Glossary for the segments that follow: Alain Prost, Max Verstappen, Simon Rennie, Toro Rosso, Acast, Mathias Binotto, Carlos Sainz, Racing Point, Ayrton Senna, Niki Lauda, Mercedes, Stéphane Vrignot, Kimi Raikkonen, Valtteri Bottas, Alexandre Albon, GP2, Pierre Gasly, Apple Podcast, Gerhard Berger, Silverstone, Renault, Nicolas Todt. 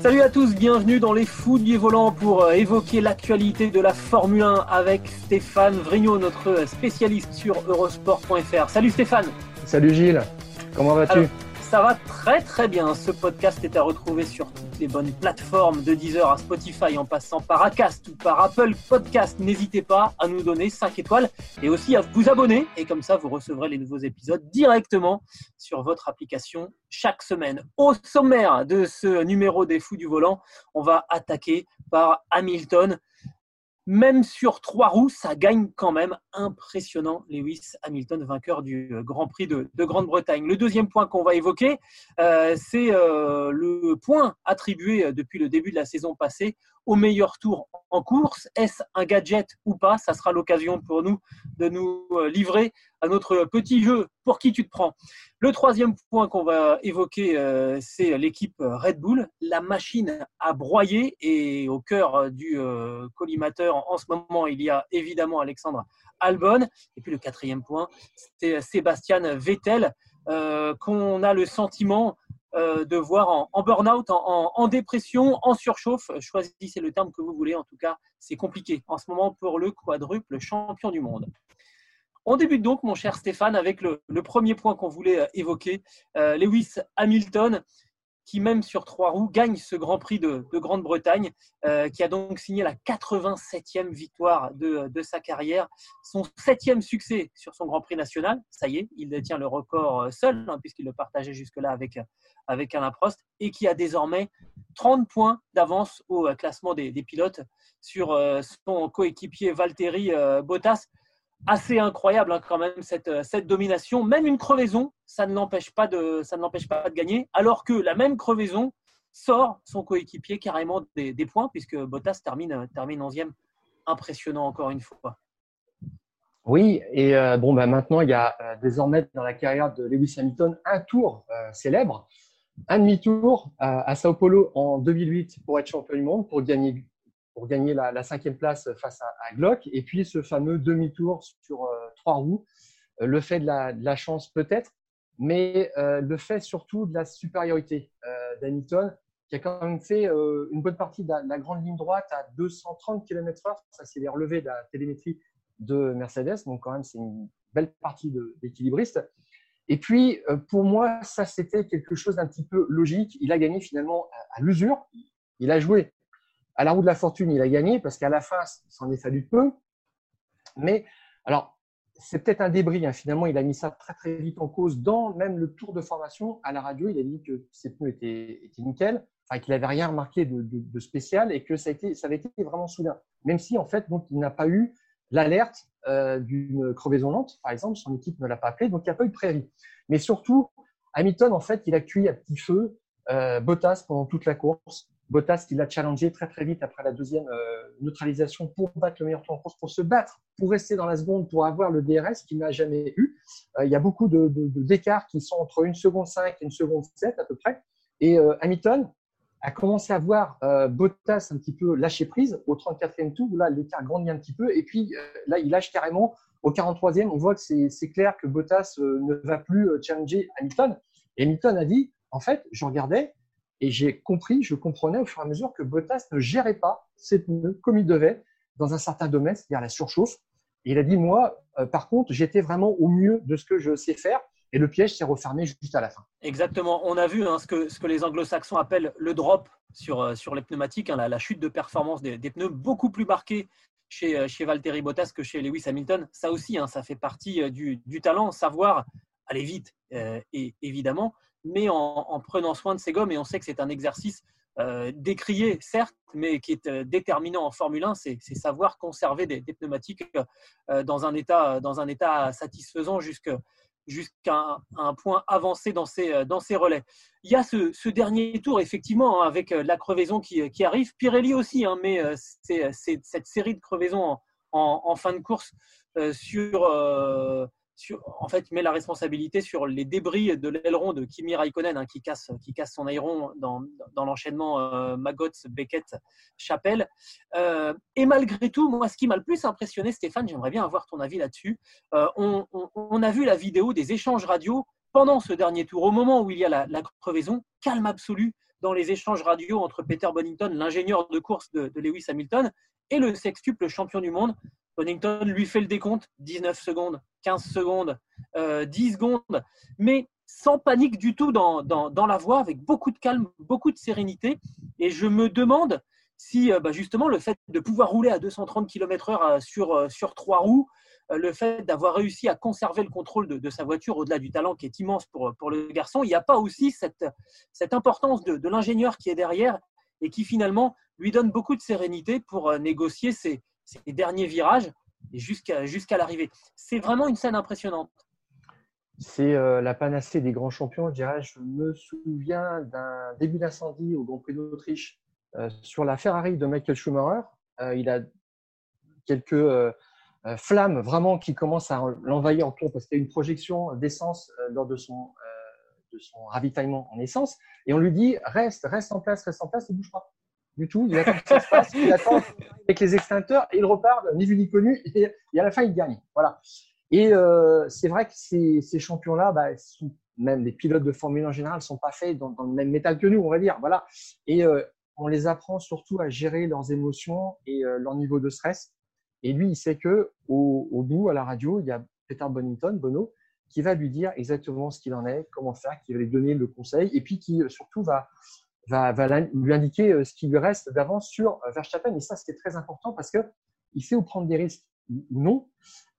Salut à tous, bienvenue dans les Fous du Volant pour évoquer l'actualité de la Formule 1 avec Stéphane Vrignot, notre spécialiste sur Eurosport.fr. Salut Stéphane. Salut Gilles, comment vas-tu? Alors, ça va très très bien, ce podcast est à retrouver sur toutes les bonnes plateformes de Deezer à Spotify en passant par Acast ou par Apple Podcast. N'hésitez pas à nous donner 5 étoiles et aussi à vous abonner et comme ça vous recevrez les nouveaux épisodes directement sur votre application chaque semaine. Au sommaire de ce numéro des Fous du Volant, on va attaquer par Hamilton. Même sur trois roues, ça gagne quand même. Impressionnant, Lewis Hamilton, vainqueur du Grand Prix de Grande-Bretagne. Le deuxième point qu'on va évoquer, c'est le point attribué depuis le début de la saison passée au meilleur tour en course. Est-ce un gadget ou pas? Ça sera l'occasion pour nous de nous livrer à notre petit jeu « Pour qui tu te prends ?». Le troisième point qu'on va évoquer, c'est l'équipe Red Bull, la machine à broyer. Et au cœur du collimateur, en ce moment, il y a évidemment Alexandre Albon. Et puis le quatrième point, c'est Sébastien Vettel, qu'on a le sentiment de voir en burn-out, en dépression, en surchauffe. Choisissez le terme que vous voulez. En tout cas, c'est compliqué en ce moment pour le quadruple champion du monde. On débute donc, mon cher Stéphane, avec le premier point qu'on voulait évoquer. Lewis Hamilton, qui même sur trois roues, gagne ce Grand Prix de Grande-Bretagne, qui a donc signé la 87e victoire de sa carrière, son 7e succès sur son Grand Prix national. Ça y est, il détient le record seul, puisqu'il le partageait jusque-là avec Alain Prost, et qui a désormais 30 points d'avance au classement des pilotes sur son coéquipier Valtteri Bottas. Assez incroyable quand même cette domination. Même une crevaison, ça ne l'empêche pas de gagner. Alors que la même crevaison sort son coéquipier carrément des points puisque Bottas termine 11e. Impressionnant encore une fois. Oui, et maintenant il y a désormais dans la carrière de Lewis Hamilton un tour célèbre, un demi-tour à Sao Paulo en 2008 pour être champion du monde, pour gagner la 5e place face à Glock. Et puis, ce fameux demi-tour sur trois roues, le fait de la chance peut-être, mais le fait surtout de la supériorité d'Hamilton, qui a quand même fait une bonne partie de la grande ligne droite à 230 km/h. Ça, c'est les relevés de la télémétrie de Mercedes. Donc, quand même, c'est une belle partie d'équilibriste. Et puis, pour moi, ça, c'était quelque chose d'un petit peu logique. Il a gagné finalement à l'usure. Il a joué à la roue de la fortune, il a gagné parce qu'à la fin, il s'en est fallu peu. Mais alors, c'est peut-être un débris. Finalement, il a mis ça très, très vite en cause dans même le tour de formation. À la radio, il a dit que ses pneus étaient nickel, qu'il n'avait rien remarqué de spécial et que ça avait été vraiment soudain. Même si, en fait, donc, il n'a pas eu l'alerte d'une crevaison lente, par exemple. Son équipe ne l'a pas appelé, donc il n'y a pas eu de préavis. Mais surtout, Hamilton, en fait, il a cuit à petit feu Bottas pendant toute la course. Bottas qui l'a challengé très très vite après la deuxième neutralisation pour battre le meilleur temps en course, pour se battre, pour rester dans la seconde, pour avoir le DRS qu'il n'a jamais eu. Il y a beaucoup d'écarts qui sont entre 1 seconde 5 et 1 seconde 7 à peu près. Et Hamilton a commencé à voir Bottas un petit peu lâcher prise au 34e tour. Là, l'écart grandit un petit peu. Et puis là, il lâche carrément au 43e. On voit que c'est clair que Bottas ne va plus challenger Hamilton. Et Hamilton a dit, en fait, je regardais, et je comprenais au fur et à mesure que Bottas ne gérait pas ses pneus comme il devait dans un certain domaine, c'est-à-dire la surchauffe. Et il a dit, moi, par contre, j'étais vraiment au mieux de ce que je sais faire. Et le piège s'est refermé juste à la fin. Exactement. On a vu ce que les anglo-saxons appellent le drop sur les pneumatiques, la chute de performance des pneus beaucoup plus marquée chez Valtteri Bottas que chez Lewis Hamilton. Ça aussi, ça fait partie du talent, savoir aller vite, et évidemment, mais en prenant soin de ses gommes. Et on sait que c'est un exercice décrié, certes, mais qui est déterminant en Formule 1, c'est savoir conserver des pneumatiques dans un état satisfaisant jusqu'à un point avancé dans ces relais. Il y a ce dernier tour, effectivement, avec la crevaison qui arrive. Pirelli aussi, mais c'est cette série de crevaisons en fin de course en fait, met la responsabilité sur les débris de l'aileron de Kimi Raikkonen, qui casse son aileron dans l'enchaînement Maggots, Beckett, Chapelle. Et malgré tout, moi, ce qui m'a le plus impressionné, Stéphane, j'aimerais bien avoir ton avis là-dessus. On a vu la vidéo des échanges radio pendant ce dernier tour, au moment où il y a la crevaison, calme absolu dans les échanges radio entre Peter Bonnington, l'ingénieur de course de Lewis Hamilton, et le sextuple champion du monde. Bonnington lui fait le décompte, 19 secondes, 15 secondes, 10 secondes, mais sans panique du tout dans la voie, avec beaucoup de calme, beaucoup de sérénité. Et je me demande si justement le fait de pouvoir rouler à 230 km/h sur trois roues, le fait d'avoir réussi à conserver le contrôle de sa voiture, au-delà du talent qui est immense pour le garçon, il n'y a pas aussi cette importance de l'ingénieur qui est derrière et qui finalement lui donne beaucoup de sérénité pour négocier ses derniers virages et jusqu'à l'arrivée. C'est vraiment une scène impressionnante. C'est la panacée des grands champions, je dirais. Je me souviens d'un début d'incendie au Grand Prix d'Autriche sur la Ferrari de Michael Schumacher. Il a quelques flammes vraiment qui commencent à l'envahir en tour parce qu'il y a une projection d'essence lors de son ravitaillement en essence. Et on lui dit « Reste en place, ne bouge pas ». Du tout, il attend que ça se passe, il attend avec les extincteurs et il repart, ni vu ni connu, et à la fin il gagne. Voilà. Et c'est vrai que ces champions-là, même les pilotes de Formule 1 en général, ne sont pas faits dans le même métal que nous, on va dire. Voilà. Et on les apprend surtout à gérer leurs émotions et leur niveau de stress. Et lui, il sait qu'au bout, à la radio, il y a Peter Bono, qui va lui dire exactement ce qu'il en est, comment faire, qui va lui donner le conseil, et puis qui surtout va lui indiquer ce qui lui reste d'avance sur Verstappen. Et ça, c'est très important parce qu'il sait où prendre des risques ou non.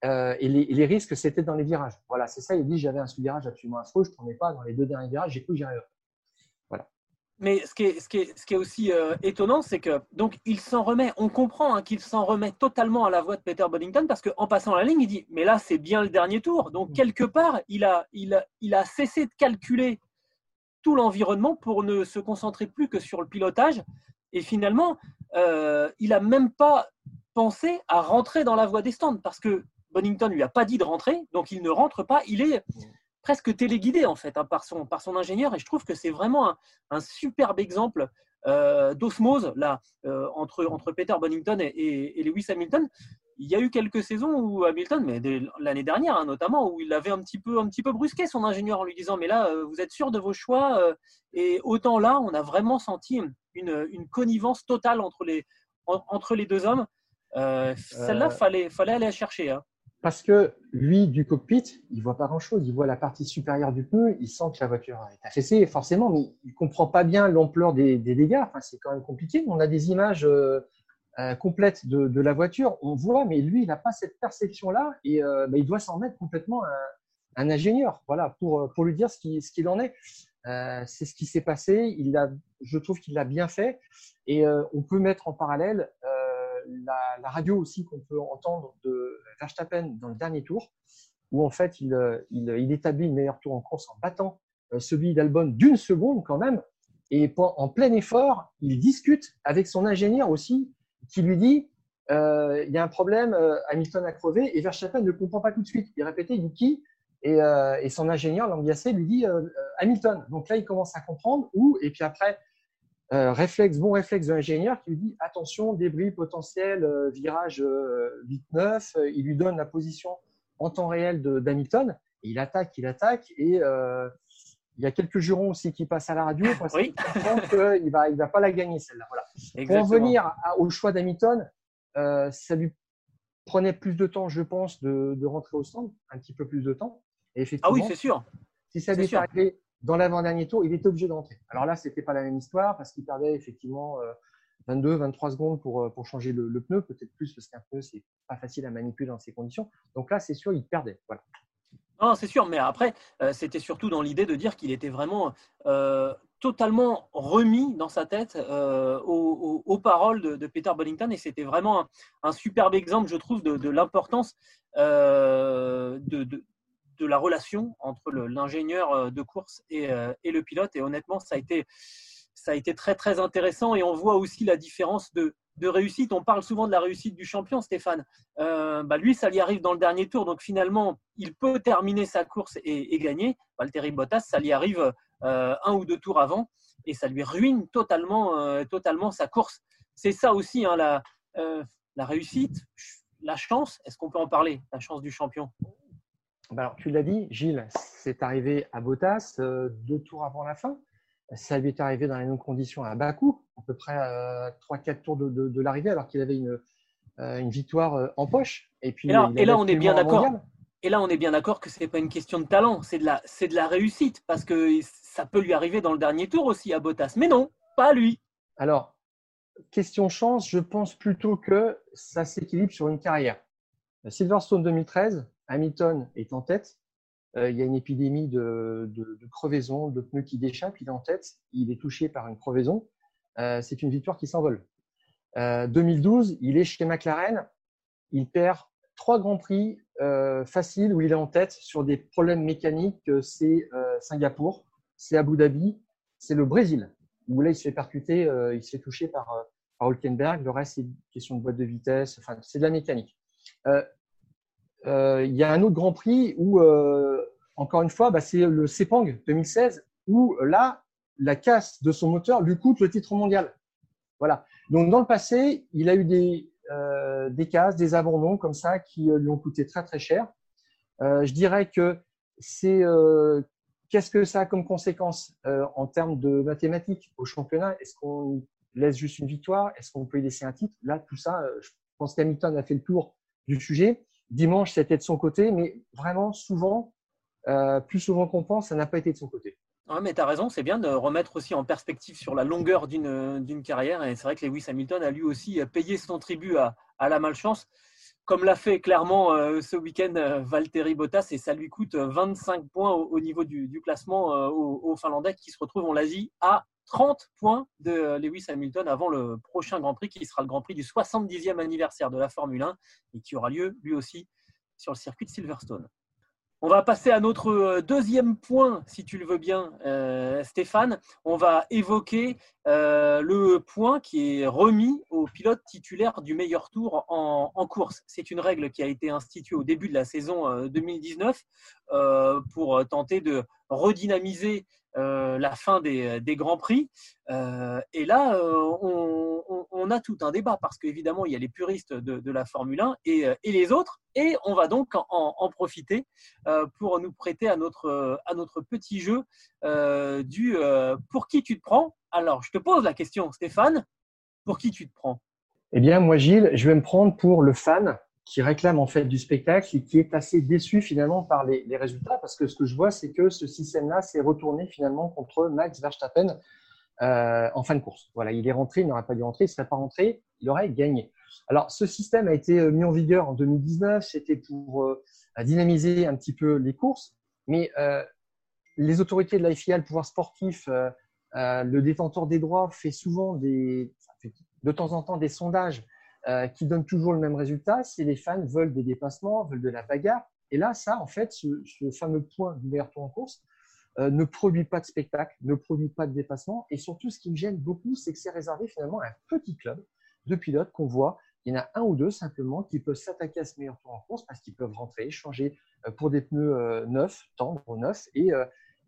Et les risques, c'était dans les virages. Voilà, c'est ça. Il dit, j'avais un sous-virage absolument affreux. Je ne tournais pas dans les deux derniers virages. J'ai cru que j'y arriverais. Voilà. Mais ce qui est aussi étonnant, c'est que donc il s'en remet. On comprend qu'il s'en remet totalement à la voix de Peter Bonnington parce qu'en passant la ligne, il dit, mais là, c'est bien le dernier tour. Donc, quelque part, il a cessé de calculer tout l'environnement pour ne se concentrer plus que sur le pilotage. Et finalement, il n'a même pas pensé à rentrer dans la voie des stands parce que Bonnington ne lui a pas dit de rentrer, donc il ne rentre pas. Il est presque téléguidé en fait par son ingénieur. Et je trouve que c'est vraiment un superbe exemple d'osmose là, entre Peter Bonnington et Lewis Hamilton. Il y a eu quelques saisons où Hamilton, mais l'année dernière notamment, où il avait un petit peu brusqué son ingénieur en lui disant « Mais là, vous êtes sûr de vos choix ?» Et autant là, on a vraiment senti une connivence totale entre les deux hommes. Celle-là, fallait aller la chercher. Parce que lui, du cockpit, il ne voit pas grand-chose. Il voit la partie supérieure du pneu, il sent que la voiture est affaissée, forcément, mais il ne comprend pas bien l'ampleur des dégâts. Enfin, c'est quand même compliqué. On a des images complète de la voiture, on voit, mais lui, il n'a pas cette perception-là et il doit s'en mettre complètement un ingénieur, voilà, pour lui dire ce qu'il en est. C'est ce qui s'est passé. Je trouve qu'il l'a bien fait et on peut mettre en parallèle la radio aussi qu'on peut entendre de Verstappen dans le dernier tour où en fait, il établit le meilleur tour en course en battant celui d'Albon d'une seconde quand même et en plein effort, il discute avec son ingénieur aussi qui lui dit il y a un problème, Hamilton a crevé et Verstappen ne comprend pas tout de suite. Il répétait Niki et son ingénieur l'ambiassé lui dit Hamilton. Donc là il commence à comprendre et puis après bon réflexe de l'ingénieur qui lui dit attention débris potentiel virage 8-9. Il lui donne la position en temps réel d'Hamilton et il attaque et il y a quelques jurons aussi qui passent à la radio parce qu'il comprend qu'il ne va pas la gagner, celle-là. Voilà. Exactement. Pour en venir au choix d'Hamilton, ça lui prenait plus de temps, je pense, de rentrer au stand, un petit peu plus de temps. Et effectivement, oui, c'est sûr. Si ça lui était arrivé dans l'avant-dernier tour, il était obligé de rentrer. Alors là, ce n'était pas la même histoire parce qu'il perdait effectivement 22, 23 secondes pour changer le pneu, peut-être plus parce qu'un pneu, ce n'est pas facile à manipuler dans ces conditions. Donc là, c'est sûr, il perdait. Voilà. Non, c'est sûr, mais après, c'était surtout dans l'idée de dire qu'il était vraiment totalement remis dans sa tête aux paroles de Peter Bonnington, et c'était vraiment un superbe exemple, je trouve, de l'importance de la relation entre l'ingénieur de course et le pilote. Et honnêtement, ça a été très, très intéressant, et on voit aussi la différence de réussite. On parle souvent de la réussite du champion, Stéphane. Lui, ça lui arrive dans le dernier tour, donc finalement, il peut terminer sa course et gagner. Valtteri Bottas, ça lui arrive un ou deux tours avant, et ça lui ruine totalement sa course. C'est ça aussi, hein, la réussite, la chance. Est-ce qu'on peut en parler, la chance du champion ? Alors, tu l'as dit, Gilles, c'est arrivé à Bottas deux tours avant la fin. Ça lui est arrivé dans les mêmes conditions à Bakou, à peu près 3-4 tours de l'arrivée, alors qu'il avait une victoire en poche. Et puis, et là on est bien d'accord. Et là, on est bien d'accord que ce n'est pas une question de talent, c'est de la réussite, parce que ça peut lui arriver dans le dernier tour aussi à Bottas. Mais non, pas à lui. Alors, question chance, je pense plutôt que ça s'équilibre sur une carrière. Silverstone 2013, Hamilton est en tête. Il y a une épidémie de crevaison, de pneus qui déchappent, il est en tête, il est touché par une crevaison. C'est une victoire qui s'envole. 2012, il est chez McLaren, il perd 3 grands prix faciles où il est en tête sur des problèmes mécaniques. C'est Singapour, c'est Abu Dhabi, c'est le Brésil, où là il se fait percuter, il se fait toucher par Hulkenberg. Le reste, c'est une question de boîte de vitesse, enfin, c'est de la mécanique. Il y a un autre Grand Prix où, encore une fois, c'est le Sepang 2016, où là, la casse de son moteur lui coûte le titre mondial. Voilà. Donc, dans le passé, il a eu des casses, des abandons comme ça qui lui ont coûté très, très cher. Je dirais que qu'est-ce que ça a comme conséquence en termes de mathématiques au championnat ? Est-ce qu'on laisse juste une victoire ? Est-ce qu'on peut y laisser un titre ? Là, tout ça, je pense qu'Hamilton a fait le tour du sujet. Dimanche, c'était de son côté, mais vraiment souvent, plus souvent qu'on pense, ça n'a pas été de son côté. Ouais, mais tu as raison, c'est bien de remettre aussi en perspective sur la longueur d'une carrière. Et c'est vrai que Lewis Hamilton a lui aussi payé son tribut à la malchance, comme l'a fait clairement ce week-end Valtteri Bottas, et ça lui coûte 25 points au niveau du classement aux Finlandais, qui se retrouvent, on l'a dit, à 30 points de Lewis Hamilton avant le prochain Grand Prix, qui sera le Grand Prix du 70e anniversaire de la Formule 1 et qui aura lieu, lui aussi, sur le circuit de Silverstone. On va passer à notre deuxième point, si tu le veux bien, Stéphane. On va évoquer le point qui est remis au pilote titulaire du meilleur tour en course. C'est une règle qui a été instituée au début de la saison 2019 pour tenter de redynamiser la fin des Grands Prix. Et là, on a tout un débat, parce qu'évidemment, il y a les puristes de la Formule 1 et les autres. Et on va donc en profiter pour nous prêter à notre petit jeu du « Pour qui tu te prends ?» Alors, je te pose la question, Stéphane, pour qui tu te prends ? Eh bien, moi, Gilles, je vais me prendre pour le fan qui réclame en fait du spectacle et qui est assez déçu finalement par les résultats, parce que ce que je vois, c'est que ce système-là s'est retourné finalement contre Max Verstappen en fin de course. Voilà, il est rentré, il n'aurait pas dû rentrer, il ne serait pas rentré, il aurait gagné. Alors, ce système a été mis en vigueur en 2019, c'était pour dynamiser un petit peu les courses, mais les autorités de la FIA, le pouvoir sportif, le détenteur des droits fait souvent de temps en temps des sondages qui donnent toujours le même résultat. Si les fans veulent des dépassements, veulent de la bagarre, et là, ça, en fait, ce fameux point du meilleur tour en course ne produit pas de spectacle, ne produit pas de dépassement, et surtout, ce qui me gêne beaucoup, c'est que c'est réservé finalement à un petit club de pilotes qu'on voit. Il y en a un ou deux simplement qui peuvent s'attaquer à ce meilleur tour en course parce qu'ils peuvent rentrer, changer pour des pneus neufs, tendres, neufs, et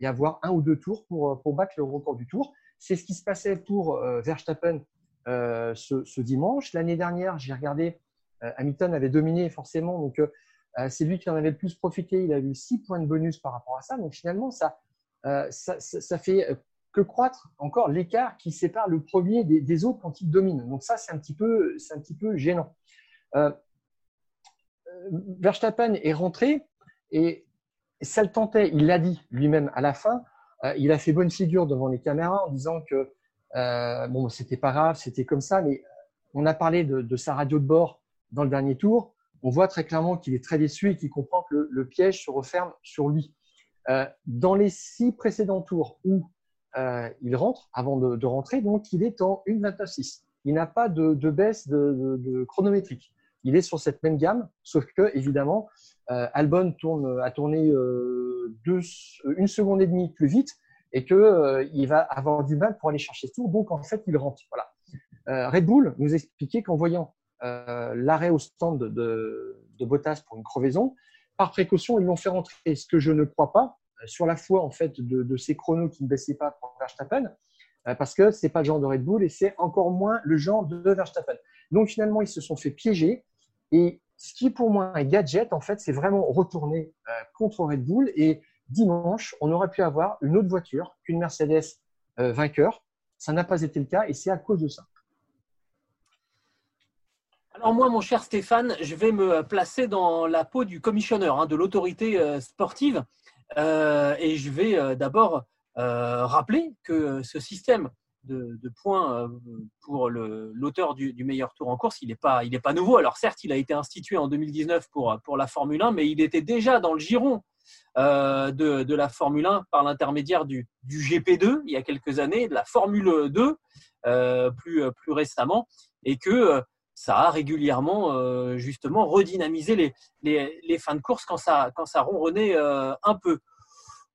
avoir un ou deux tours pour battre le record du tour. C'est ce qui se passait pour Verstappen ce dimanche. L'année dernière, j'ai regardé, Hamilton avait dominé forcément, donc c'est lui qui en avait le plus profité. Il a eu 6 points de bonus par rapport à ça. Donc finalement, ça fait que croître encore l'écart qui sépare le premier des autres quand il domine. Donc ça, c'est un petit peu gênant. Verstappen est rentré et ça le tentait. Il l'a dit lui-même à la fin. Il a fait bonne figure devant les caméras en disant que c'était pas grave, c'était comme ça. Mais on a parlé de sa radio de bord dans le dernier tour. On voit très clairement qu'il est très déçu et qu'il comprend que le piège se referme sur lui. Dans les 6 précédents tours où il rentre avant de rentrer, donc il est en 1,29,6. Il n'a pas de baisse de chronométrique. Il est sur cette même gamme, sauf que, évidemment, Albon a tourné 1 seconde et demie plus vite et qu'il va avoir du mal pour aller chercher ce tour. Donc, en fait, il rentre. Voilà. Red Bull nous expliquait qu'en voyant l'arrêt au stand de Bottas pour une crevaison, par précaution, ils l'ont fait rentrer. Ce que je ne crois pas, sur la foi en fait, de ces chronos qui ne baissaient pas pour Verstappen, parce que ce n'est pas le genre de Red Bull et c'est encore moins le genre de Verstappen. Donc, finalement, ils se sont fait piéger. Et ce qui, pour moi, est gadget, en fait, c'est vraiment retourner contre Red Bull. Et dimanche, on aurait pu avoir une autre voiture qu'une Mercedes vainqueur. Ça n'a pas été le cas et c'est à cause de ça. Alors moi, mon cher Stéphane, je vais me placer dans la peau du commissionneur, de l'autorité sportive. Et je vais d'abord rappeler que ce système de points pour l'auteur du meilleur tour en course, il n'est pas nouveau. Alors certes, il a été institué en 2019 pour la Formule 1, mais il était déjà dans le giron de la Formule 1 par l'intermédiaire du GP2 il y a quelques années, de la Formule 2 plus récemment, et que ça a régulièrement justement redynamisé les fins de course quand ça ronronnait un peu.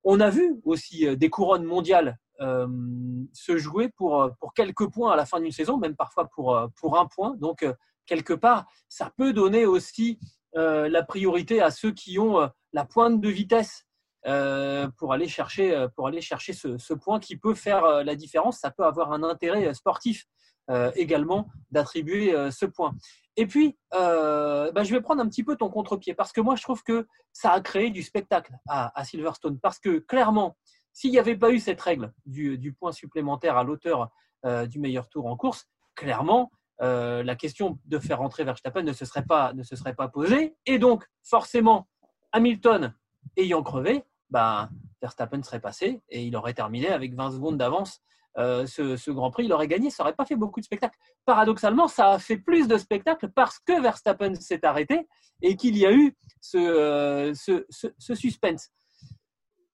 On a vu aussi des couronnes mondiales se jouer pour quelques points à la fin d'une saison, même parfois pour un point. Donc, quelque part, ça peut donner aussi la priorité à ceux qui ont la pointe de vitesse pour aller chercher ce point qui peut faire la différence. Ça peut avoir un intérêt sportif également d'attribuer ce point. Et puis, je vais prendre un petit peu ton contre-pied parce que moi, je trouve que ça a créé du spectacle à Silverstone parce que clairement, s'il n'y avait pas eu cette règle du point supplémentaire à l'auteur du meilleur tour en course, clairement, la question de faire rentrer Verstappen ne se serait pas posée. Et donc, forcément, Hamilton ayant crevé, Verstappen serait passé et il aurait terminé avec 20 secondes d'avance ce Grand Prix. Il aurait gagné, ça n'aurait pas fait beaucoup de spectacle. Paradoxalement, ça a fait plus de spectacle parce que Verstappen s'est arrêté et qu'il y a eu ce suspense.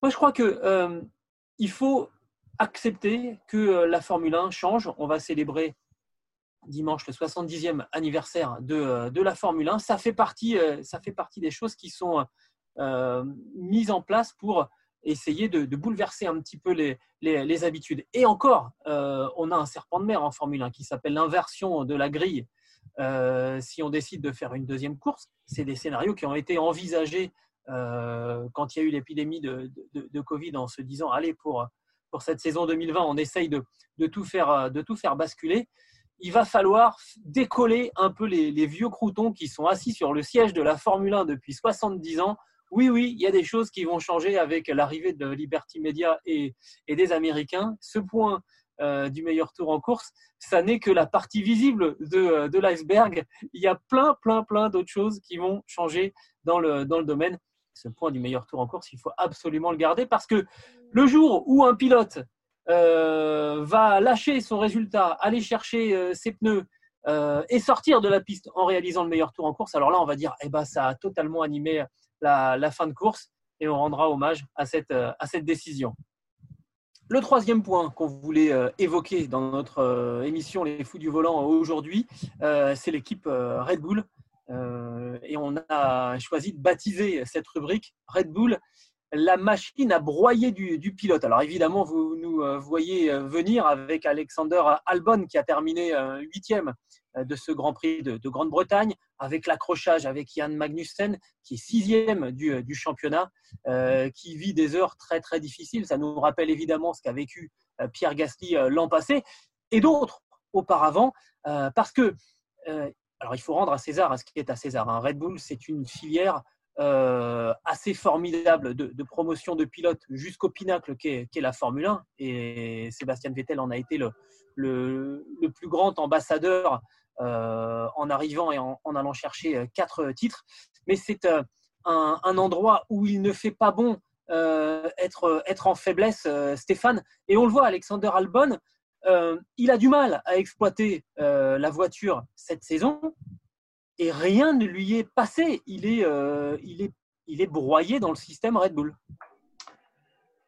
Moi, je crois que il faut accepter que la Formule 1 change. On va célébrer dimanche le 70e anniversaire de la Formule 1. Ça fait partie des choses qui sont mises en place pour essayer de bouleverser un petit peu les habitudes. Et encore, on a un serpent de mer en Formule 1 qui s'appelle l'inversion de la grille. Si on décide de faire une deuxième course, c'est des scénarios qui ont été envisagés quand il y a eu l'épidémie de Covid, en se disant allez, pour cette saison 2020 on essaye de tout faire basculer. Il va falloir décoller un peu les vieux croutons qui sont assis sur le siège de la Formule 1 depuis 70 ans. Oui, il y a des choses qui vont changer avec l'arrivée de Liberty Media et des Américains. Ce point du meilleur tour en course, ça n'est que la partie visible de l'iceberg. Il y a plein d'autres choses qui vont changer dans le domaine. Ce point du meilleur tour en course, il faut absolument le garder parce que le jour où un pilote va lâcher son résultat, aller chercher ses pneus et sortir de la piste en réalisant le meilleur tour en course, alors là, on va dire ça a totalement animé la fin de course et on rendra hommage à cette décision. Le troisième point qu'on voulait évoquer dans notre émission Les Fous du Volant aujourd'hui, c'est l'équipe Red Bull. Et on a choisi de baptiser cette rubrique Red Bull, la machine à broyer du pilote. Alors évidemment, vous nous voyez venir avec Alexandre Albon qui a terminé 8e de ce Grand Prix de Grande-Bretagne, avec l'accrochage avec Ian Magnussen qui est 6e du championnat, qui vit des heures très très difficiles. Ça nous rappelle évidemment ce qu'a vécu Pierre Gasly l'an passé et d'autres auparavant, parce que alors, il faut rendre à César à ce qui est à César. Red Bull, c'est une filière assez formidable de promotion de pilotes jusqu'au pinacle qu'est la Formule 1. Et Sébastien Vettel en a été le plus grand ambassadeur en arrivant et en allant chercher 4 titres. Mais c'est un endroit où il ne fait pas bon être en faiblesse, Stéphane. Et on le voit, Alexander Albon, il a du mal à exploiter la voiture cette saison et rien ne lui est passé. Il est broyé dans le système Red Bull.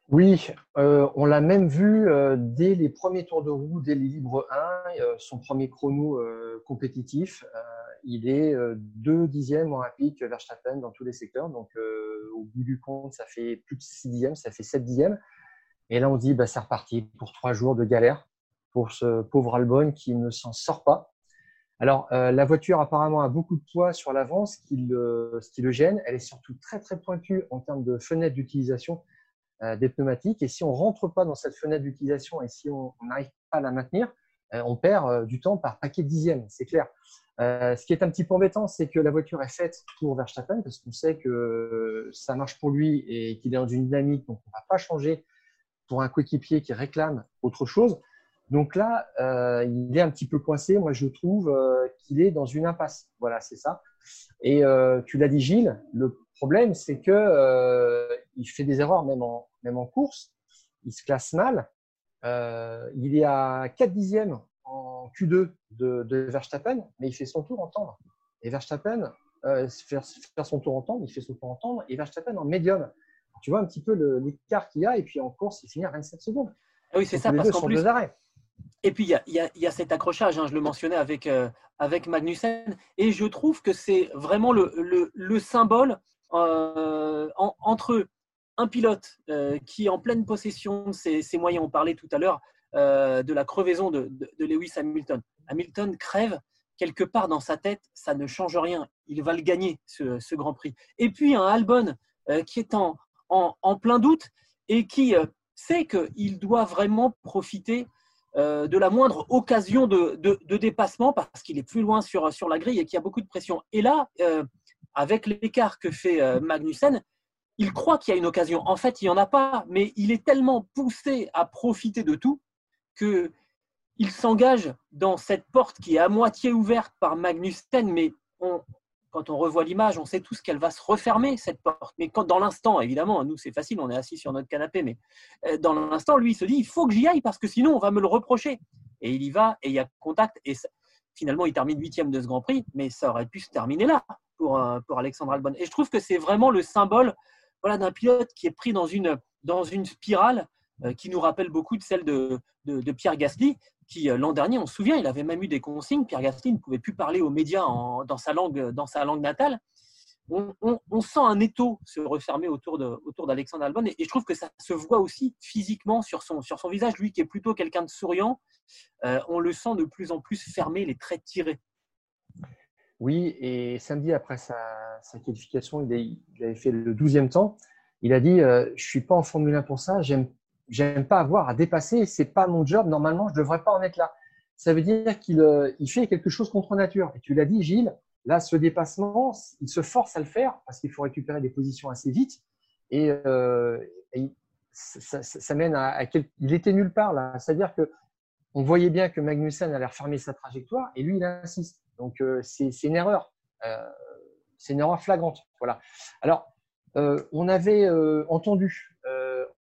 Oui, on l'a même vu dès les premiers tours de roue, dès les libres 1, son premier chrono compétitif. Il est 2/10 en rapide que Verstappen dans tous les secteurs. Donc, au bout du compte, ça fait plus de 6/10, ça fait 7/10. Et là, on dit, bah, c'est reparti pour 3 jours de galère pour ce pauvre Albon qui ne s'en sort pas. Alors, la voiture apparemment a beaucoup de poids sur l'avant, ce qui le gêne. Elle est surtout très, très pointue en termes de fenêtre d'utilisation des pneumatiques. Et si on ne rentre pas dans cette fenêtre d'utilisation et si on n'arrive pas à la maintenir, on perd du temps par paquet de dixièmes, c'est clair. Ce qui est un petit peu embêtant, c'est que la voiture est faite pour Verstappen parce qu'on sait que ça marche pour lui et qu'il est dans une dynamique, donc on ne va pas changer pour un coéquipier qui réclame autre chose. Donc là, il est un petit peu coincé. Moi, je trouve qu'il est dans une impasse. Voilà, c'est ça. Et tu l'as dit, Gilles, le problème, c'est que il fait des erreurs même en course. Il se classe mal. Il est à 4/10 en Q2 de Verstappen, mais il fait son tour en tendre. Et Verstappen il fait son tour en tendre. Et Verstappen en médium. Tu vois un petit peu l'écart qu'il y a. Et puis en course, il finit à 27 secondes. Ah oui, c'est ça. Parce qu'en plus, deux arrêts. Et puis, il y a cet accrochage, je le mentionnais avec Magnussen, et je trouve que c'est vraiment le symbole entre un pilote qui est en pleine possession de ses moyens. On parlait tout à l'heure de la crevaison de Lewis Hamilton. Hamilton crève, quelque part dans sa tête, ça ne change rien. Il va le gagner, ce Grand Prix. Et puis, un Albon qui est en plein doute et qui sait qu'il doit vraiment profiter de la moindre occasion de dépassement parce qu'il est plus loin sur la grille et qu'il y a beaucoup de pression. Et là, avec l'écart que fait Magnussen, il croit qu'il y a une occasion. En fait, il n'y en a pas, mais il est tellement poussé à profiter de tout qu'il s'engage dans cette porte qui est à moitié ouverte par Magnussen. Mais quand on revoit l'image, on sait tous qu'elle va se refermer, cette porte. Mais dans l'instant, évidemment, nous, c'est facile, on est assis sur notre canapé, mais dans l'instant, lui, il se dit, il faut que j'y aille parce que sinon, on va me le reprocher. Et il y va, et il y a contact. Et finalement, il termine 8e de ce Grand Prix, mais ça aurait pu se terminer là pour Alexandre Albon. Et je trouve que c'est vraiment le symbole, voilà, d'un pilote qui est pris dans une spirale qui nous rappelle beaucoup de celle de Pierre Gasly, qui l'an dernier, on se souvient, il avait même eu des consignes. Pierre Gasly ne pouvait plus parler aux médias dans sa langue natale. On sent un étau se refermer autour d'Alexandre Albon, et je trouve que ça se voit aussi physiquement sur son visage. Lui qui est plutôt quelqu'un de souriant, on le sent de plus en plus fermé, les traits tirés. Oui, et samedi après sa qualification, il avait fait le 12e temps. Il a dit « Je ne suis pas en Formule 1 pour ça, J'aime pas avoir à dépasser, c'est pas mon job. Normalement, je devrais pas en être là. » Ça veut dire qu'il fait quelque chose contre nature. Et tu l'as dit, Gilles. Là, ce dépassement, il se force à le faire parce qu'il faut récupérer des positions assez vite. Et ça mène à il était nulle part là. C'est-à-dire que on voyait bien que Magnussen allait refermer sa trajectoire et lui, il insiste. Donc c'est une erreur. C'est une erreur flagrante. Voilà. Alors on avait entendu.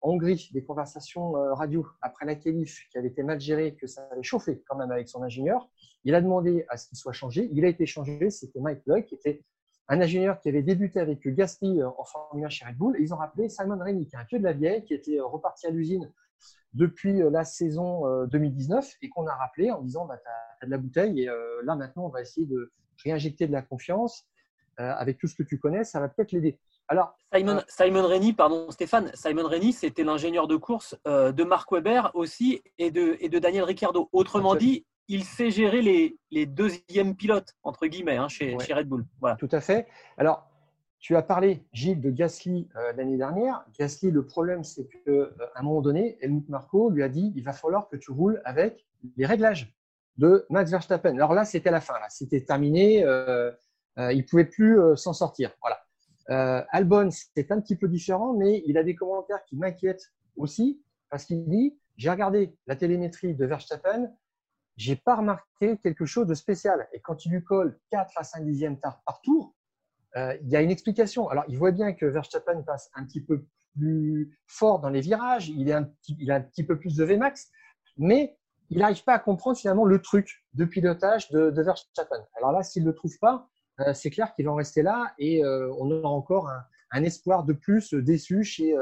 En Hongrie, des conversations radio après la qualif qui avait été mal gérée, que ça avait chauffé quand même avec son ingénieur. Il a demandé à ce qu'il soit changé. Il a été changé. C'était Mike Lug, qui était un ingénieur qui avait débuté avec Gasly en Formule 1 chez Red Bull. Et ils ont rappelé Simon Rennie, qui est un vieux de la vieille, qui était reparti à l'usine depuis la saison 2019 et qu'on a rappelé en disant bah, « t'as de la bouteille et là maintenant on va essayer de réinjecter de la confiance avec tout ce que tu connais, ça va peut-être l'aider ». Alors, Simon Rennie, pardon Stéphane, Simon Rennie, c'était l'ingénieur de course de Mark Webber aussi et de Daniel Ricciardo. Autrement dit, il sait gérer les deuxièmes pilotes, entre guillemets, chez Red Bull. Voilà. Tout à fait. Alors, tu as parlé, Gilles, de Gasly l'année dernière. Gasly, le problème, c'est qu'à un moment donné, Helmut Marko lui a dit « Il va falloir que tu roules avec les réglages de Max Verstappen ». Alors là, c'était la fin. Là. C'était terminé. Il ne pouvait plus s'en sortir. Voilà. Albon, c'est un petit peu différent, mais il a des commentaires qui m'inquiètent aussi parce qu'il dit « J'ai regardé la télémétrie de Verstappen, j'ai pas remarqué quelque chose de spécial. » Et quand il lui colle 4 à 5 dixièmes par tour, il y a une explication. Alors, il voit bien que Verstappen passe un petit peu plus fort dans les virages, il a un petit peu plus de Vmax, mais il n'arrive pas à comprendre finalement le truc de pilotage de Verstappen. Alors là, s'il ne le trouve pas, c'est clair qu'il va en rester là et on aura encore un espoir de plus déçu chez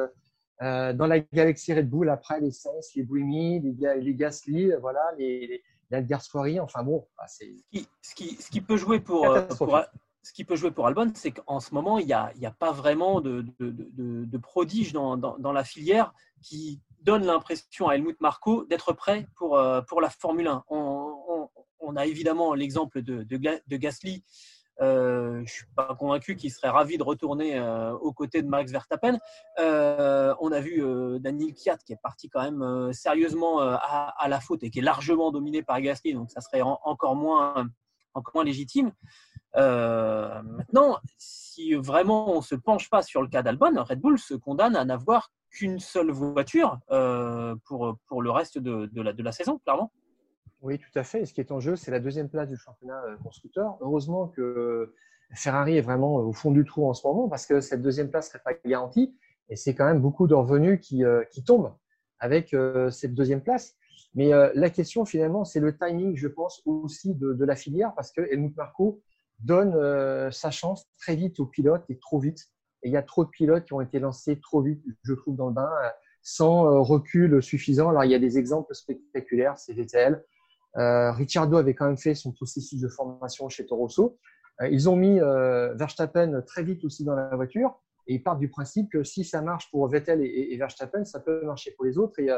Dans la galaxie Red Bull, après, les Sainz, les Buemi, les Gasly, voilà, les Algarve-Soirie, enfin bon. Bah, c'est... Ce qui peut jouer pour Albon, c'est qu'en ce moment, il n'y a pas vraiment de prodige dans la filière qui donne l'impression à Helmut Marko d'être prêt pour la Formule 1. On a évidemment l'exemple de Gasly. Je ne suis pas convaincu qu'il serait ravi de retourner aux côtés de Max Verstappen. On a vu Daniel Ricciardo qui est parti quand même sérieusement à la faute et qui est largement dominé par Gasly, donc ça serait encore moins légitime. Maintenant, si vraiment on ne se penche pas sur le cas d'Albon, Red Bull se condamne à n'avoir qu'une seule voiture pour le reste de la saison, clairement. Oui, tout à fait. Et ce qui est en jeu, c'est la deuxième place du championnat constructeur. Heureusement que Ferrari est vraiment au fond du trou en ce moment, parce que cette deuxième place ne serait pas garantie. Et c'est quand même beaucoup de revenus qui tombent avec cette deuxième place. Mais la question, finalement, c'est le timing, je pense, aussi de la filière, parce que Helmut Marko donne sa chance très vite aux pilotes et trop vite. Et il y a trop de pilotes qui ont été lancés trop vite, je trouve, dans le bain, sans recul suffisant. Alors, il y a des exemples spectaculaires, c'est Vettel. Ricciardo avait quand même fait son processus de formation chez Toro Rosso. Ils ont mis Verstappen très vite aussi dans la voiture, et ils partent du principe que si ça marche pour Vettel et Verstappen, ça peut marcher pour les autres. Et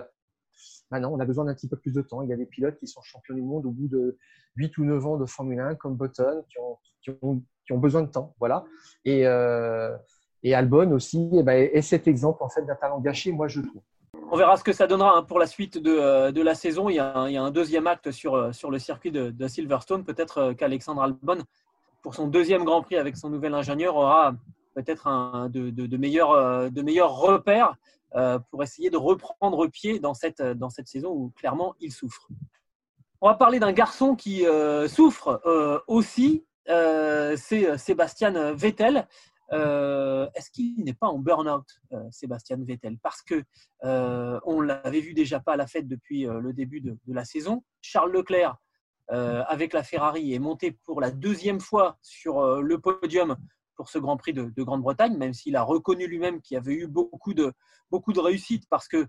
maintenant, on a besoin d'un petit peu plus de temps. Il y a des pilotes qui sont champions du monde au bout de 8 ou 9 ans de Formule 1, comme Button, qui ont besoin de temps. Voilà. Et Albon aussi est cet exemple en fait, d'un talent gâché, moi je trouve. On verra ce que ça donnera pour la suite de la saison. Il y a un deuxième acte sur le circuit de Silverstone. Peut-être qu'Alexandre Albon, pour son deuxième Grand Prix avec son nouvel ingénieur, aura peut-être de meilleurs repères pour essayer de reprendre pied dans cette saison où clairement il souffre. On va parler d'un garçon qui souffre aussi, c'est Sébastien Vettel. Est-ce qu'il n'est pas en burn-out, Sébastien Vettel ? Parce que on l'avait vu déjà pas à la fête depuis le début de la saison. Charles Leclerc, avec la Ferrari, est monté pour la deuxième fois sur le podium pour ce Grand Prix de Grande-Bretagne, même s'il a reconnu lui-même qu'il y avait eu beaucoup de réussite parce que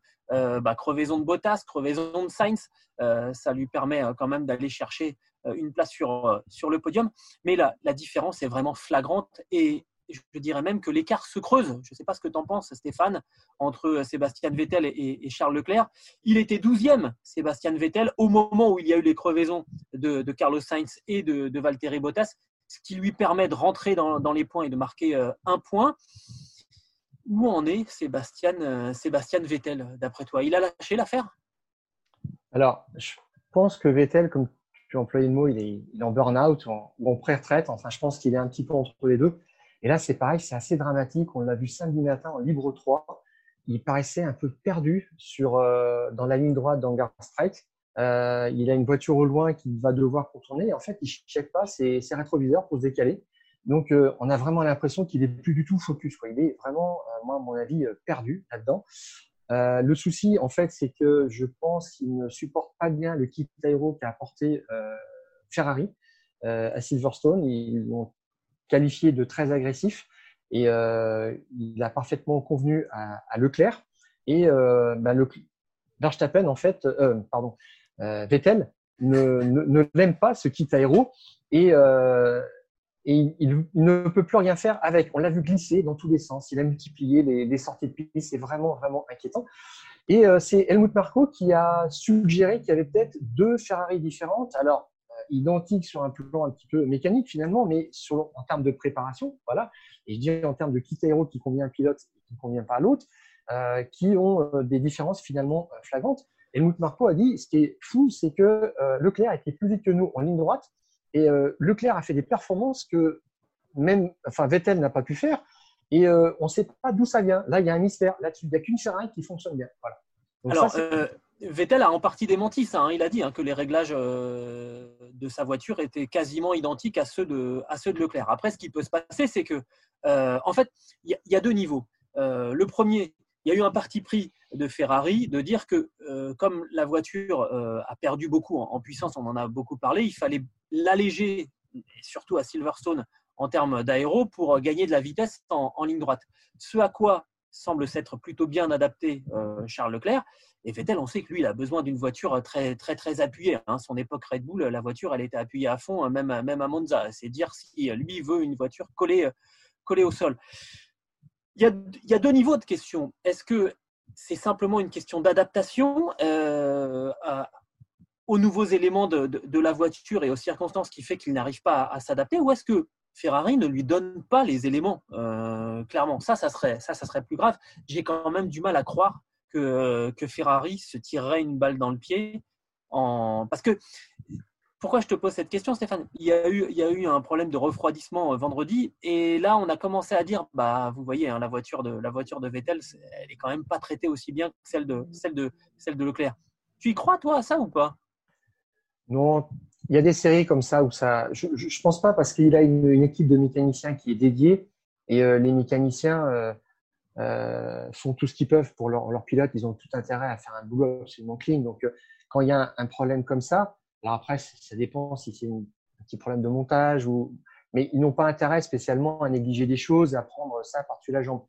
crevaison de Bottas, crevaison de Sainz, ça lui permet quand même d'aller chercher une place sur le podium. Mais la différence est vraiment flagrante et je dirais même que l'écart se creuse. Je ne sais pas ce que tu en penses, Stéphane, entre Sébastien Vettel et Charles Leclerc. Il était 12e, Sébastien Vettel, au moment où il y a eu les crevaisons de Carlos Sainz et de Valtteri Bottas, ce qui lui permet de rentrer dans les points et de marquer un point. Où en est Sébastien Vettel, d'après toi ? Il a lâché l'affaire ? Alors, je pense que Vettel, comme tu as employé le mot, il est en burn-out ou en pré-retraite. Enfin, je pense qu'il est un petit peu entre les deux. Et là, c'est pareil, c'est assez dramatique. On l'a vu samedi matin en Libre 3. Il paraissait un peu perdu dans la ligne droite d'Hangar Strike. Il a une voiture au loin qu'il va devoir contourner. Et en fait, il ne check pas ses rétroviseurs pour se décaler. Donc, on a vraiment l'impression qu'il n'est plus du tout focus, quoi. Il est vraiment, moi, à mon avis, perdu là-dedans. Le souci, en fait, c'est que je pense qu'il ne supporte pas bien le kit aéro qu'a apporté Ferrari à Silverstone. Ils l'ont qualifié de très agressif et il a parfaitement convenu à Leclerc et Verstappen en fait Vettel ne l'aime pas ce kit aéro et il ne peut plus rien faire avec. On l'a vu glisser dans tous les sens, il a multiplié les sorties de piste, c'est vraiment inquiétant. Et c'est Helmut Marko qui a suggéré qu'il y avait peut-être deux Ferrari différentes, alors identique sur un plan un petit peu mécanique finalement, mais en termes de préparation, voilà. Et je dirais en termes de kit aéro qui convient à un pilote et qui ne convient pas à l'autre, qui ont des différences finalement flagrantes. Helmut Marko a dit, ce qui est fou, c'est que Leclerc était plus vite que nous en ligne droite, et Leclerc a fait des performances que même, enfin Vettel n'a pas pu faire, et on ne sait pas d'où ça vient. Là, il y a un mystère là-dessus. Il n'y a qu'une Ferrari qui fonctionne bien. Voilà. Donc, alors, ça, Vettel a en partie démenti ça. Il a dit que les réglages de sa voiture étaient quasiment identiques à ceux de Leclerc. Après, ce qui peut se passer, c'est que, en fait, il y a deux niveaux. Le premier, il y a eu un parti pris de Ferrari de dire que, comme la voiture a perdu beaucoup en puissance, on en a beaucoup parlé, il fallait l'alléger, surtout à Silverstone, en termes d'aéro, pour gagner de la vitesse en ligne droite. Ce à quoi semble s'être plutôt bien adapté, Charles Leclerc. Et Vettel, on sait que lui, il a besoin d'une voiture très, très, très appuyée. Hein. Son époque Red Bull, la voiture, elle était appuyée à fond, même à Monza. C'est dire si lui veut une voiture collée au sol. Il y a deux niveaux de questions. Est-ce que c'est simplement une question d'adaptation aux nouveaux éléments de la voiture et aux circonstances qui fait qu'il n'arrive pas à s'adapter, ou est-ce que Ferrari ne lui donne pas les éléments clairement? Ça serait plus grave. J'ai quand même du mal à croire que Ferrari se tirerait une balle dans le pied. Parce que, pourquoi je te pose cette question, Stéphane? Il y a eu un problème de refroidissement vendredi, et là, on a commencé à dire, vous voyez, hein, la voiture de Vettel, elle n'est quand même pas traitée aussi bien que celle de Leclerc. Tu y crois, toi, à ça ou pas? Non, il y a des séries comme ça où ça… Je ne pense pas, parce qu'il a une équipe de mécaniciens qui est dédiée, et les mécaniciens font tout ce qu'ils peuvent pour leur pilote. Ils ont tout intérêt à faire un boulot absolument clean. Donc, quand il y a un problème comme ça… Alors après, ça dépend si c'est un petit problème de montage ou… Mais ils n'ont pas intérêt spécialement à négliger des choses, à prendre ça par-dessus la jambe.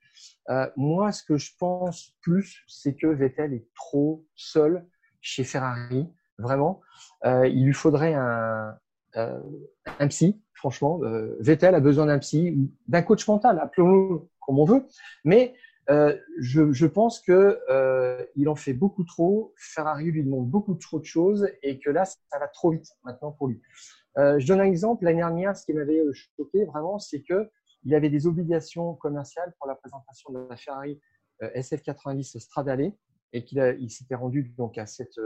Moi, ce que je pense plus, c'est que Vettel est trop seul chez Ferrari, vraiment. Il lui faudrait un psy, franchement. Vettel a besoin d'un psy, d'un coach mental, appelons-le comme on veut. Mais je pense que il en fait beaucoup trop. Ferrari lui demande beaucoup trop de choses et que là, ça va trop vite maintenant pour lui. Je donne un exemple. L'année dernière, ce qui m'avait choqué vraiment, c'est que il avait des obligations commerciales pour la présentation de la Ferrari SF90 Stradale et qu'il s'était rendu donc à cette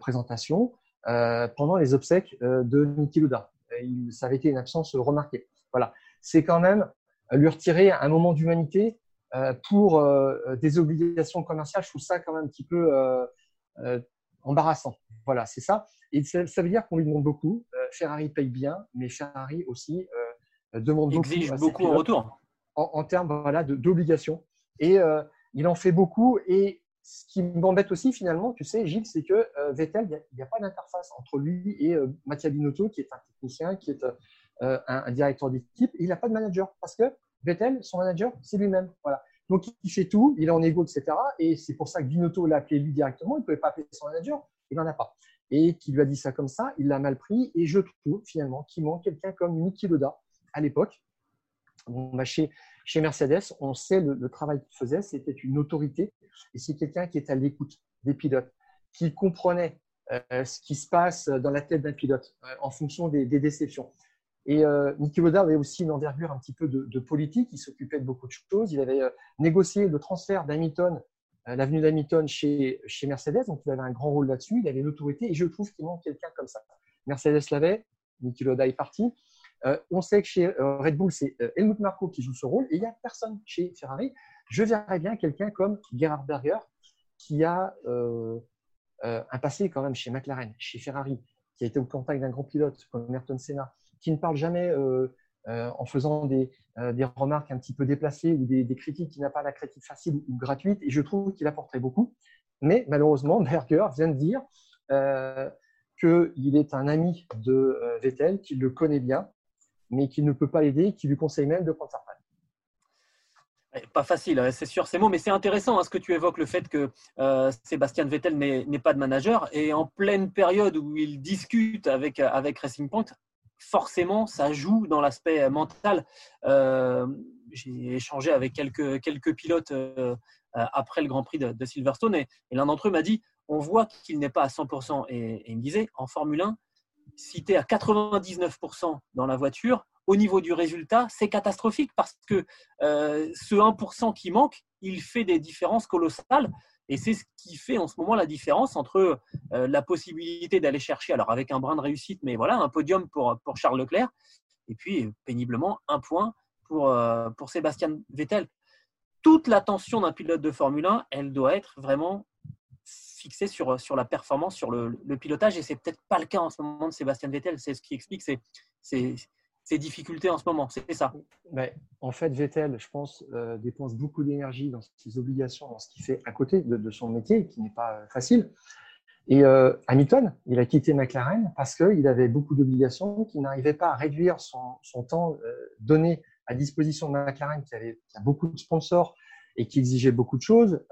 présentation pendant les obsèques de Niki Lauda. Ça avait été une absence remarquée. Voilà, c'est quand même lui retirer un moment d'humanité. Pour des obligations commerciales, je trouve ça quand même un petit peu embarrassant. Voilà, c'est ça. Et ça veut dire qu'on lui demande beaucoup. Ferrari paye bien, mais Ferrari aussi demande beaucoup. Exige beaucoup en retour. En termes d'obligations. Et il en fait beaucoup. Et ce qui m'embête aussi, finalement, tu sais, Gilles, c'est que Vettel, il n'y a pas d'interface entre lui et Mathias Binotto, qui est un technicien, qui est un directeur d'équipe. Il n'a pas de manager parce que Vettel, son manager, c'est lui-même. Voilà. Donc, il fait tout, il est en égo, etc. Et c'est pour ça que Binotto l'a appelé lui directement. Il ne pouvait pas appeler son manager, il n'en a pas. Et qu'il lui a dit ça comme ça, il l'a mal pris. Et je trouve finalement qu'il manque quelqu'un comme Niki Lauda à l'époque. Chez Mercedes, on sait le travail qu'il faisait, c'était une autorité. Et c'est quelqu'un qui est à l'écoute des pilotes, qui comprenait ce qui se passe dans la tête d'un pilote en fonction des déceptions. Et Niki Lauda avait aussi une envergure un petit peu de politique. Il s'occupait de beaucoup de choses. Il avait négocié le transfert d'Hamilton, l'avenue d'Hamilton chez Mercedes. Donc, il avait un grand rôle là-dessus. Il avait une autorité. Et je trouve qu'il manque quelqu'un comme ça. Mercedes l'avait. Niki Lauda est parti. On sait que chez Red Bull, c'est Helmut Marko qui joue ce rôle. Et il n'y a personne chez Ferrari. Je verrais bien quelqu'un comme Gerhard Berger qui a un passé quand même chez McLaren, chez Ferrari, qui a été au contact d'un grand pilote comme Ayrton Senna, qui ne parle jamais en faisant des remarques un petit peu déplacées ou des critiques qui n'a pas la critique facile ou gratuite. Et je trouve qu'il apporterait beaucoup. Mais malheureusement, Berger vient de dire qu'il est un ami de Vettel, qu'il le connaît bien, mais qu'il ne peut pas l'aider, qu'il lui conseille même de prendre sa retraite. Pas facile, c'est sûr ces mots, mais c'est intéressant ce que tu évoques, le fait que Sébastien Vettel n'est pas de manager. Et en pleine période où il discute avec Racing Point, forcément, ça joue dans l'aspect mental. J'ai échangé avec quelques pilotes après le Grand Prix de Silverstone et l'un d'entre eux m'a dit « on voit qu'il n'est pas à 100% ». Et il me disait « en Formule 1, si tu es à 99% dans la voiture, au niveau du résultat, c'est catastrophique parce que ce 1% qui manque, il fait des différences colossales ». Et c'est ce qui fait en ce moment la différence entre la possibilité d'aller chercher, alors avec un brin de réussite, mais voilà, un podium pour Charles Leclerc, et puis péniblement un point pour Sébastien Vettel. Toute l'attention d'un pilote de Formule 1, elle doit être vraiment fixée sur la performance, sur le pilotage, et c'est peut-être pas le cas en ce moment de Sébastien Vettel. C'est ce qui explique ses difficultés en ce moment, c'est ça. Mais en fait, Vettel, je pense, dépense beaucoup d'énergie dans ses obligations, dans ce qu'il fait à côté de son métier, qui n'est pas facile. Et Hamilton, il a quitté McLaren parce qu'il avait beaucoup d'obligations, qu'il n'arrivait pas à réduire son temps donné à disposition de McLaren, qui a beaucoup de sponsors, et qui exigeait beaucoup de choses.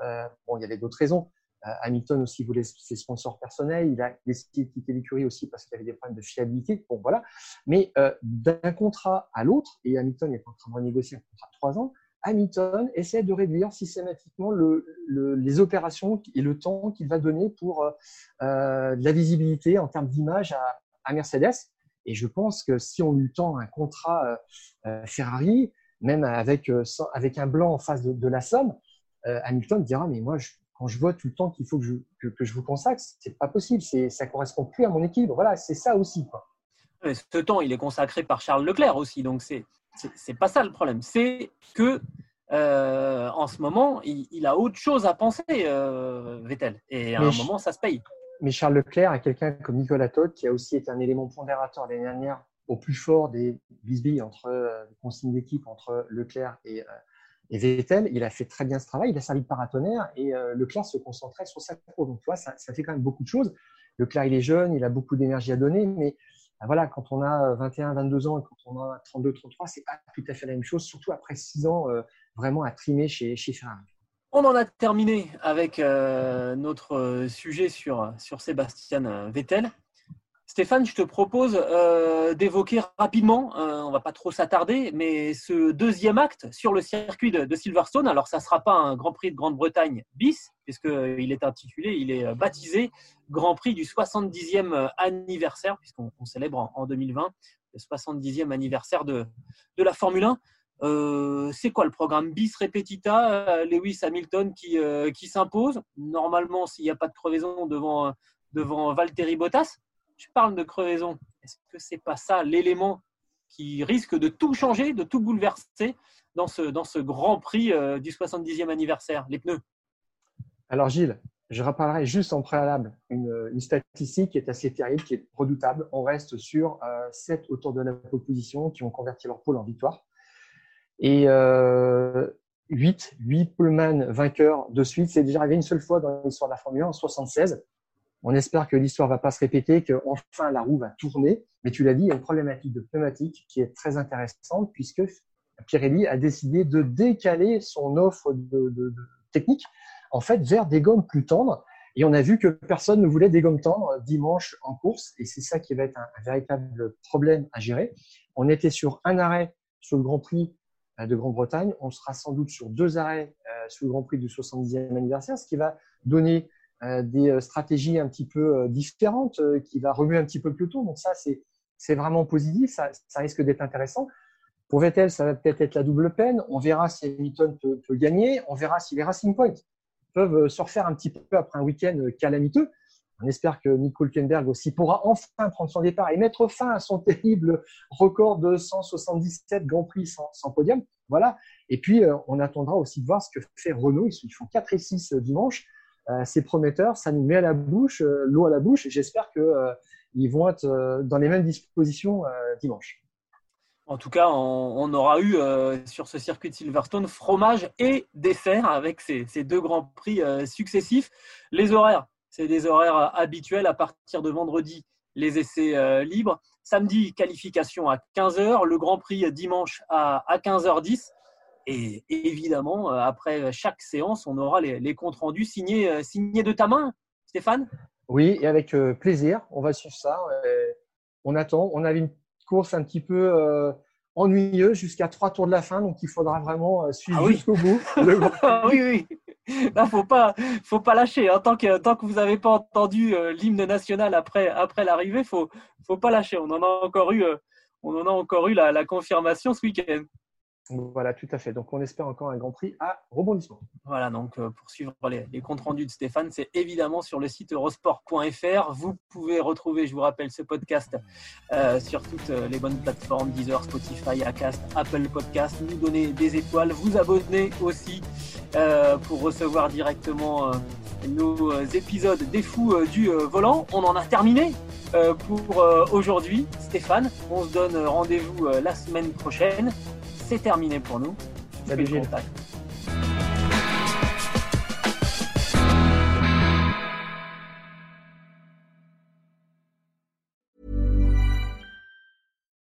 Bon, il y avait d'autres raisons. Hamilton aussi voulait ses sponsors personnels. Il a décidé de quitter l'écurie aussi parce qu'il avait des problèmes de fiabilité. Bon, voilà. Mais d'un contrat à l'autre, et Hamilton est en train de renégocier un contrat de 3 ans, Hamilton essaie de réduire systématiquement les opérations et le temps qu'il va donner pour de la visibilité en termes d'image à Mercedes. Et je pense que si on lui tend un contrat Ferrari, même avec un blanc en face de la somme, Hamilton dira « mais moi, quand je vois tout le temps qu'il faut que je vous consacre, c'est pas possible, ça correspond plus à mon équilibre. » Voilà, c'est ça aussi, quoi. Mais ce temps, il est consacré par Charles Leclerc aussi, donc c'est pas ça le problème. C'est que en ce moment, il a autre chose à penser, Vettel. Et à un moment, ça se paye. Mais Charles Leclerc a quelqu'un comme Nicolas Todt qui a aussi été un élément pondérateur l'année dernière au plus fort des bisbilles entre les consignes d'équipe entre Leclerc et Vettel. Il a fait très bien ce travail, il a servi de paratonnerre et Leclerc se concentrait sur sa course. Donc tu vois, ça fait quand même beaucoup de choses. Leclerc, il est jeune, il a beaucoup d'énergie à donner, mais voilà, quand on a 21, 22 ans et quand on a 32, 33, c'est pas tout à fait la même chose, surtout après 6 ans vraiment à trimer chez Ferrari. On en a terminé avec notre sujet sur Sébastien Vettel. Stéphane, je te propose d'évoquer rapidement, on ne va pas trop s'attarder, mais ce deuxième acte sur le circuit de Silverstone. Alors, ça ne sera pas un Grand Prix de Grande-Bretagne bis, puisqu'il est intitulé, il est baptisé Grand Prix du 70e anniversaire, puisqu'on célèbre en 2020 le 70e anniversaire de la Formule 1. C'est quoi le programme bis repetita, Lewis Hamilton qui s'impose normalement s'il n'y a pas de crevaison devant Valtteri Bottas. Je parle de crevaison, est-ce que c'est pas ça l'élément qui risque de tout changer, de tout bouleverser dans ce Grand Prix du 70e anniversaire, les pneus? Alors Gilles, je rappellerai juste en préalable une statistique qui est assez terrible, qui est redoutable. On reste sur 7 autour de la position qui ont converti leur pôle en victoire. Et 8 Pullman vainqueurs de suite, c'est déjà arrivé une seule fois dans l'histoire de la Formule 1 en 1976. On espère que l'histoire ne va pas se répéter, qu'enfin la roue va tourner. Mais tu l'as dit, il y a une problématique de pneumatique qui est très intéressante puisque Pirelli a décidé de décaler son offre de technique en fait, vers des gommes plus tendres. Et on a vu que personne ne voulait des gommes tendres dimanche en course. Et c'est ça qui va être un véritable problème à gérer. On était sur un arrêt sur le Grand Prix de Grande-Bretagne. On sera sans doute sur 2 arrêts sous le Grand Prix du 70e anniversaire, ce qui va donner des stratégies un petit peu différentes, qui va remuer un petit peu le peloton. Donc ça, c'est vraiment positif. Ça risque d'être intéressant. Pour Vettel, ça va peut-être être la double peine. On verra si Hamilton peut gagner. On verra si les Racing Point peuvent se refaire un petit peu après un week-end calamiteux. On espère que Nico Hulkenberg aussi pourra enfin prendre son départ et mettre fin à son terrible record de 177 Grands Prix sans podium. Voilà. Et puis, on attendra aussi de voir ce que fait Renault. Ils font 4 et 6 dimanche. C'est prometteur. Ça nous met l'eau à la bouche. J'espère qu'ils vont être dans les mêmes dispositions dimanche. En tout cas, on aura eu sur ce circuit de Silverstone fromage et dessert avec ces 2 Grands Prix successifs. Les horaires. C'est des horaires habituels. À partir de vendredi, les essais libres. Samedi, qualification à 15h. Le Grand Prix dimanche à 15h10. Et évidemment, après chaque séance, on aura les comptes rendus signés de ta main, Stéphane. Oui, et avec plaisir. On va suivre ça. On attend. On avait une course un petit peu ennuyeuse jusqu'à 3 tours de la fin. Donc, il faudra vraiment suivre jusqu'au bout. Oui. Là, faut pas lâcher. Hein. Tant que vous n'avez pas entendu l'hymne national après l'arrivée, faut pas lâcher. On en a encore eu la confirmation ce week-end. Voilà, tout à fait. Donc, on espère encore un Grand Prix à rebondissement. Voilà, donc pour suivre les comptes rendus de Stéphane, c'est évidemment sur le site eurosport.fr. Vous pouvez retrouver, je vous rappelle, ce podcast sur toutes les bonnes plateformes, Deezer, Spotify, Acast, Apple Podcast. Nous donner des étoiles, vous abonner aussi pour recevoir directement nos épisodes des fous du volant. On en a terminé pour aujourd'hui, Stéphane. On se donne rendez-vous la semaine prochaine. C'est terminé pour nous. Salut Gilles.